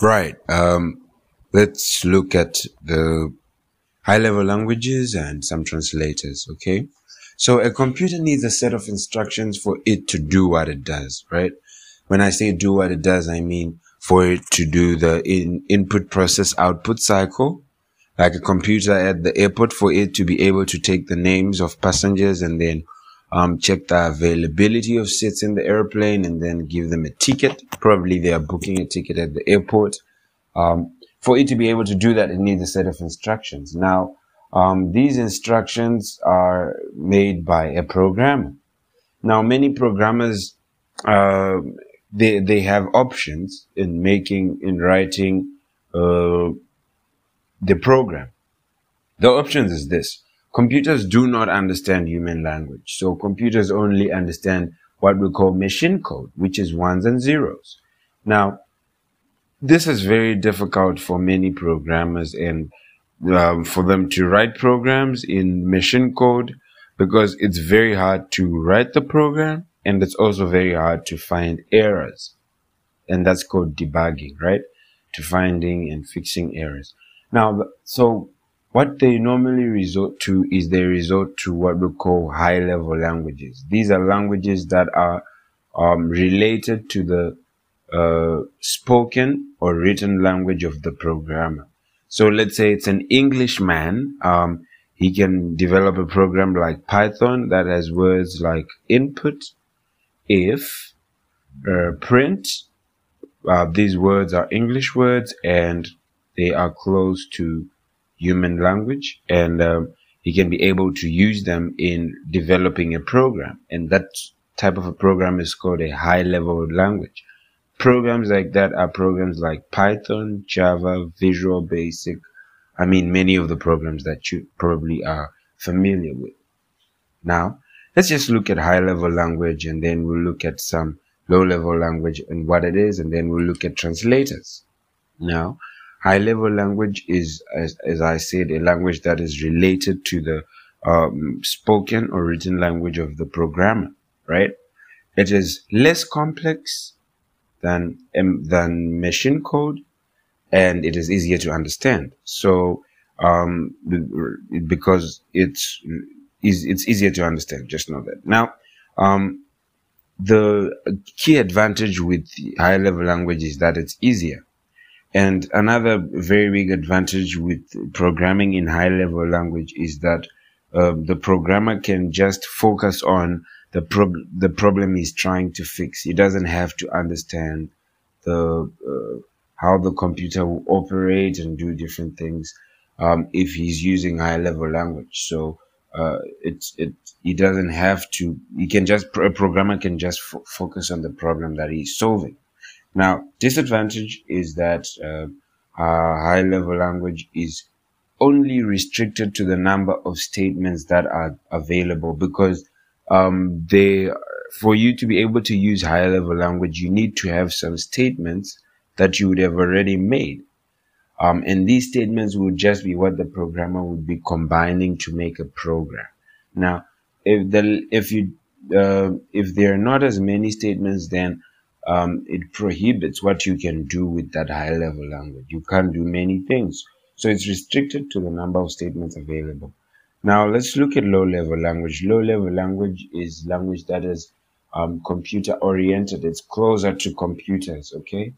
Right. Let's look at the high-level languages and some translators, okay? So a computer needs a set of instructions for it to do what it does, right? When I say do what it does, I mean for it to do the input process output cycle, like a computer at the airport, for it to be able to take the names of passengers and then check the availability of seats in the airplane and then give them a ticket. Probably they are booking a ticket at the airport. For it to be able to do that, it needs a set of instructions. Now, these instructions are made by a programmer. Now, many programmers, they have options in writing the program. The options is this. Computers do not understand human language. So computers only understand what we call machine code, which is ones and zeros. Now, this is very difficult for many programmers and for them to write programs in machine code, because it's very hard to write the program, and it's also very hard to find errors. And that's called debugging, right? To finding and fixing errors. Now, so what they normally resort to is they resort to what we call high-level languages. These are languages that are related to the spoken or written language of the programmer. So let's say it's an Englishman. He can develop a program like Python that has words like input, if, print. These words are English words, and they are close to human language, and he can be able to use them in developing a program, and that type of a program is called a high-level language. Programs like that are programs like Python, Java, Visual Basic, I mean many of the programs that you probably are familiar with. Now, let's just look at high-level language, and then we'll look at some low-level language and what it is, and then we'll look at translators. Now, high-level language is, as I said, a language that is related to the spoken or written language of the programmer, right? It is less complex than machine code, and it is easier to understand. So, because it's easier to understand, just know that. Now, the key advantage with high-level language is that it's easier. And another very big advantage with programming in high-level language is that the programmer can just focus on the problem he's trying to fix. He doesn't have to understand how the computer will operate and do different things if he's using high-level language. So a programmer can just focus on the problem that he's solving. Now, disadvantage is that high-level language is only restricted to the number of statements that are available, because for you to be able to use high-level language, you need to have some statements that you would have already made. And these statements would just be what the programmer would be combining to make a program. Now, if there are not as many statements, then it prohibits what you can do with that high-level language. You can't do many things. So it's restricted to the number of statements available. Now, let's look at low-level language. Low-level language is language that is computer-oriented. It's closer to computers, okay?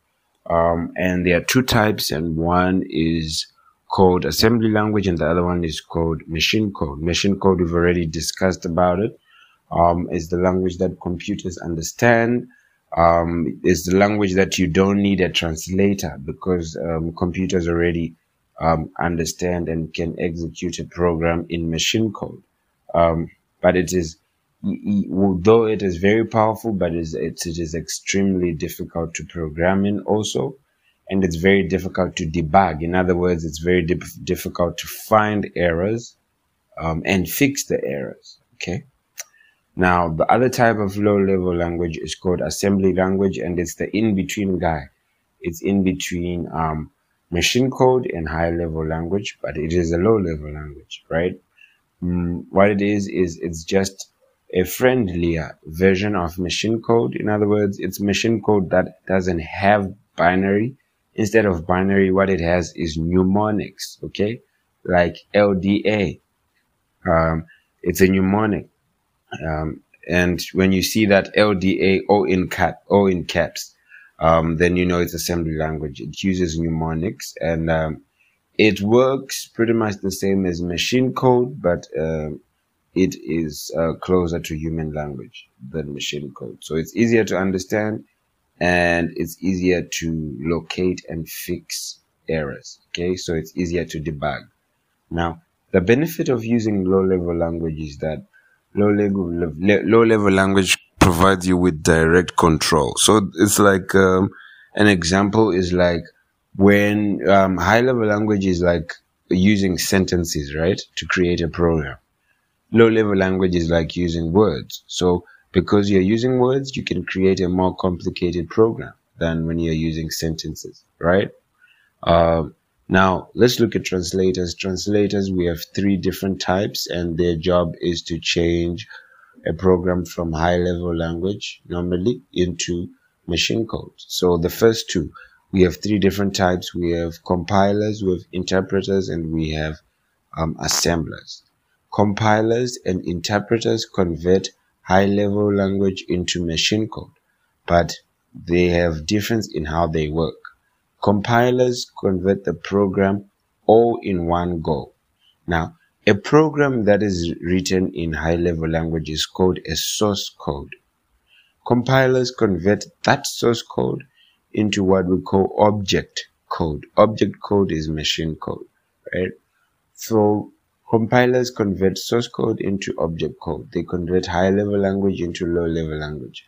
And there are two types, and one is called assembly language, and the other one is called machine code. Machine code, we've already discussed about it. Is the language that computers understand. Is the language that you don't need a translator, because computers already understand and can execute a program in machine code. But it is, although it is very powerful, but it is extremely difficult to program in also, and it's very difficult to debug. In other words, it's very difficult to find errors and fix the errors, okay? Now, the other type of low-level language is called assembly language, and it's the in-between guy. It's in between machine code and high-level language, but it is a low-level language, right? What it is it's just a friendlier version of machine code. In other words, it's machine code that doesn't have binary Instead of binary, what it has is mnemonics, okay? Like LDA. It's a mnemonic. And when you see that LDA O in caps, then you know it's assembly language. It uses mnemonics, and it works pretty much the same as machine code, but it is closer to human language than machine code. So it's easier to understand, and it's easier to locate and fix errors. Okay, so it's easier to debug. Now, the benefit of using low-level language is that low-level language provides you with direct control. So it's like an example is like when high-level language is like using sentences, right, to create a program. Low-level language is like using words. So because you're using words, you can create a more complicated program than when you're using sentences, right? Now, let's look at translators. Translators, we have three different types, and their job is to change a program from high-level language, normally, into machine code. So the first two, we have three different types. We have compilers, we have interpreters, and we have assemblers. Compilers and interpreters convert high-level language into machine code, but they have difference in how they work. Compilers convert the program all in one go. Now, a program that is written in high-level language is called a source code. Compilers convert that source code into what we call object code. Object code is machine code, right? So compilers convert source code into object code. They convert high-level language into low-level language.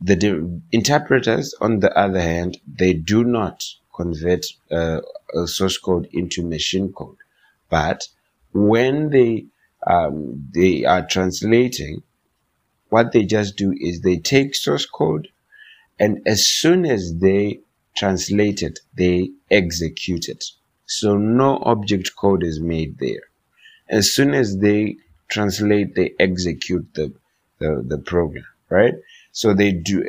The interpreters, on the other hand, they do not convert source code into machine code, but when they are translating, what they just do is they take source code, and as soon as they translate it, they execute it. So no object code is made there. As soon as they translate, they execute the program, right? So they do,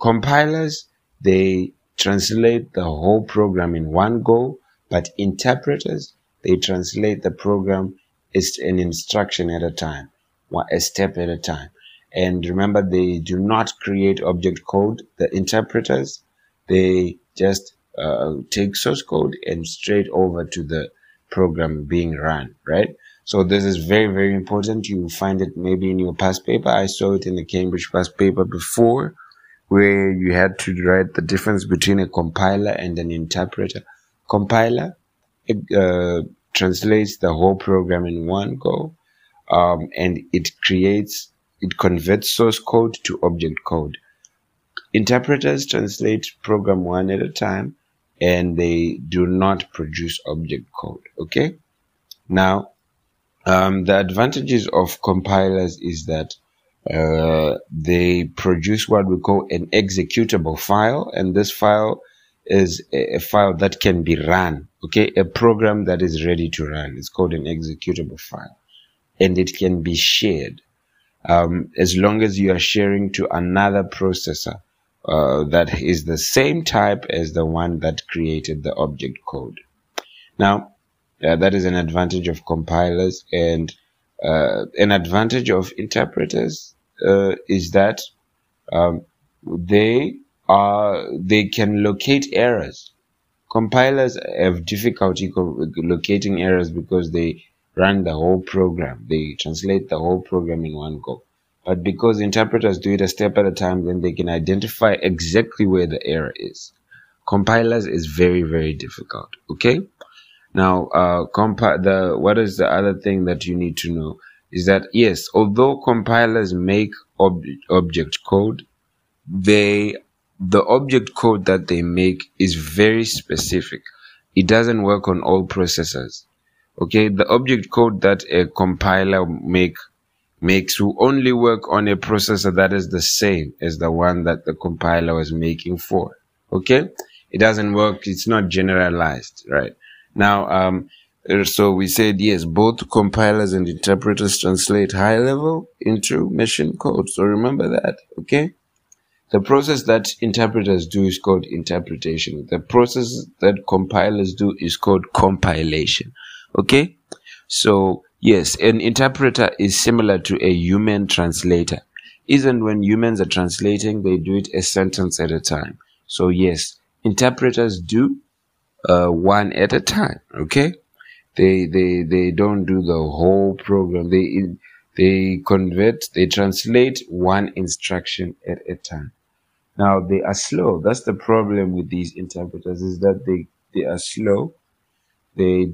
compilers, they translate the whole program in one go, but interpreters, they translate the program as an instruction at a time, a step at a time. And remember, they do not create object code. The interpreters, they just take source code and straight over to the program being run, right? So this is very, very important. You find it maybe in your past paper. I saw it in the Cambridge past paper before, where you had to write the difference between a compiler and an interpreter. Compiler translates the whole program in one go, and it converts source code to object code. Interpreters translate program one at a time, and they do not produce object code, okay? Now, the advantages of compilers is that they produce what we call an executable file, and this file is a file that can be run, okay? A program that is ready to run. It's called an executable file, and it can be shared as long as you are sharing to another processor that is the same type as the one that created the object code. Now, that is an advantage of compilers, and an advantage of interpreters is that they can locate errors. Compilers have difficulty locating errors because they run the whole program. They translate the whole program in one go. But because interpreters do it a step at a time, then they can identify exactly where the error is. Compilers is very, very difficult, okay? Now, what is the other thing that you need to know is that, yes, although compilers make object code, the object code that they make is very specific. It doesn't work on all processors, okay? The object code that a compiler makes will only work on a processor that is the same as the one that the compiler was making for, okay? It doesn't work. It's not generalized, right? Now, so we said, yes, both compilers and interpreters translate high level into machine code. So remember that, okay? The process that interpreters do is called interpretation. The process that compilers do is called compilation. Okay? So, yes, an interpreter is similar to a human translator. Even when humans are translating, they do it a sentence at a time. So, yes, interpreters do one at a time. Okay? They don't do the whole program. They translate one instruction at a time. Now, they are slow. That's the problem with these interpreters, is that they are slow. The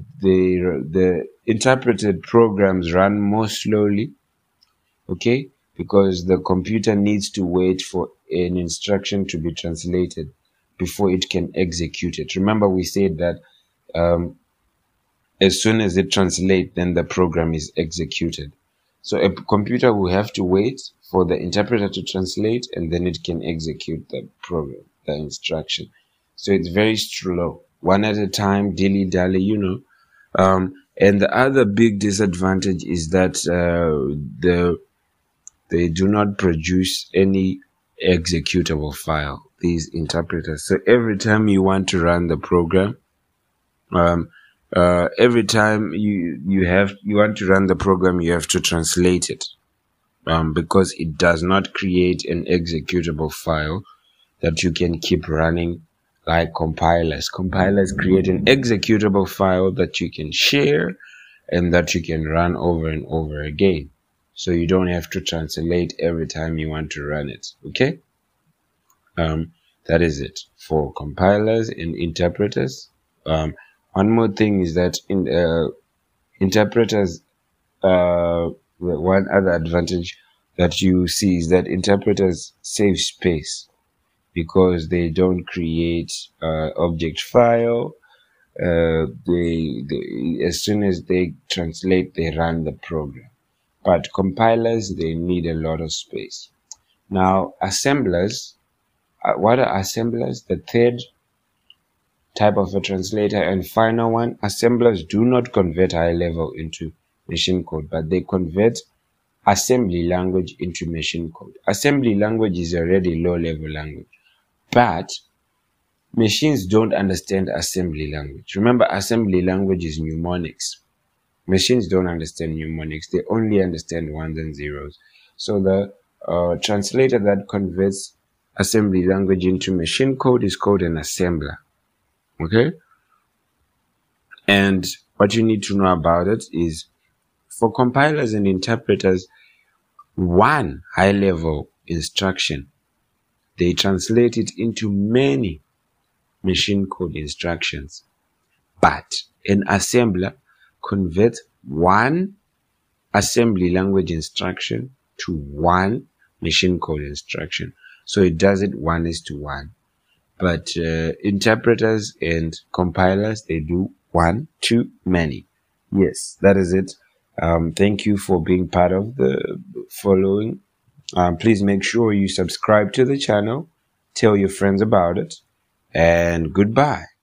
interpreted programs run more slowly, okay, because the computer needs to wait for an instruction to be translated before it can execute it. Remember, we said that as soon as it translates, then the program is executed. So a computer will have to wait for the interpreter to translate, and then it can execute the program, the instruction. So it's very slow, one at a time, dilly-dally, you know. And the other big disadvantage is that they do not produce any executable file, these interpreters. So every time you want to run the program, every time you want to run the program, you have to translate it, because it does not create an executable file that you can keep running like compilers. Compilers create an executable file that you can share and that you can run over and over again. So you don't have to translate every time you want to run it. Okay? That is it for compilers and interpreters. One more thing is that in interpreters, one other advantage that you see is that interpreters save space because they don't create object file. They as soon as they translate, they run the program. But compilers, they need a lot of space. Now, assemblers. What are assemblers? The third type of a translator and final one. Assemblers do not convert high level into machine code, but they convert assembly language into machine code. Assembly language is already low level language, but machines don't understand assembly language. Remember, assembly language is mnemonics. Machines don't understand mnemonics. They only understand ones and zeros. So the translator that converts assembly language into machine code is called an assembler. Okay, and what you need to know about it is, for compilers and interpreters, one high-level instruction, they translate it into many machine code instructions. But an assembler converts one assembly language instruction to one machine code instruction. So it does it 1:1. But interpreters and compilers, they do one too many. Yes, that is it. Thank you for being part of the following. Please make sure you subscribe to the channel. Tell your friends about it. And goodbye.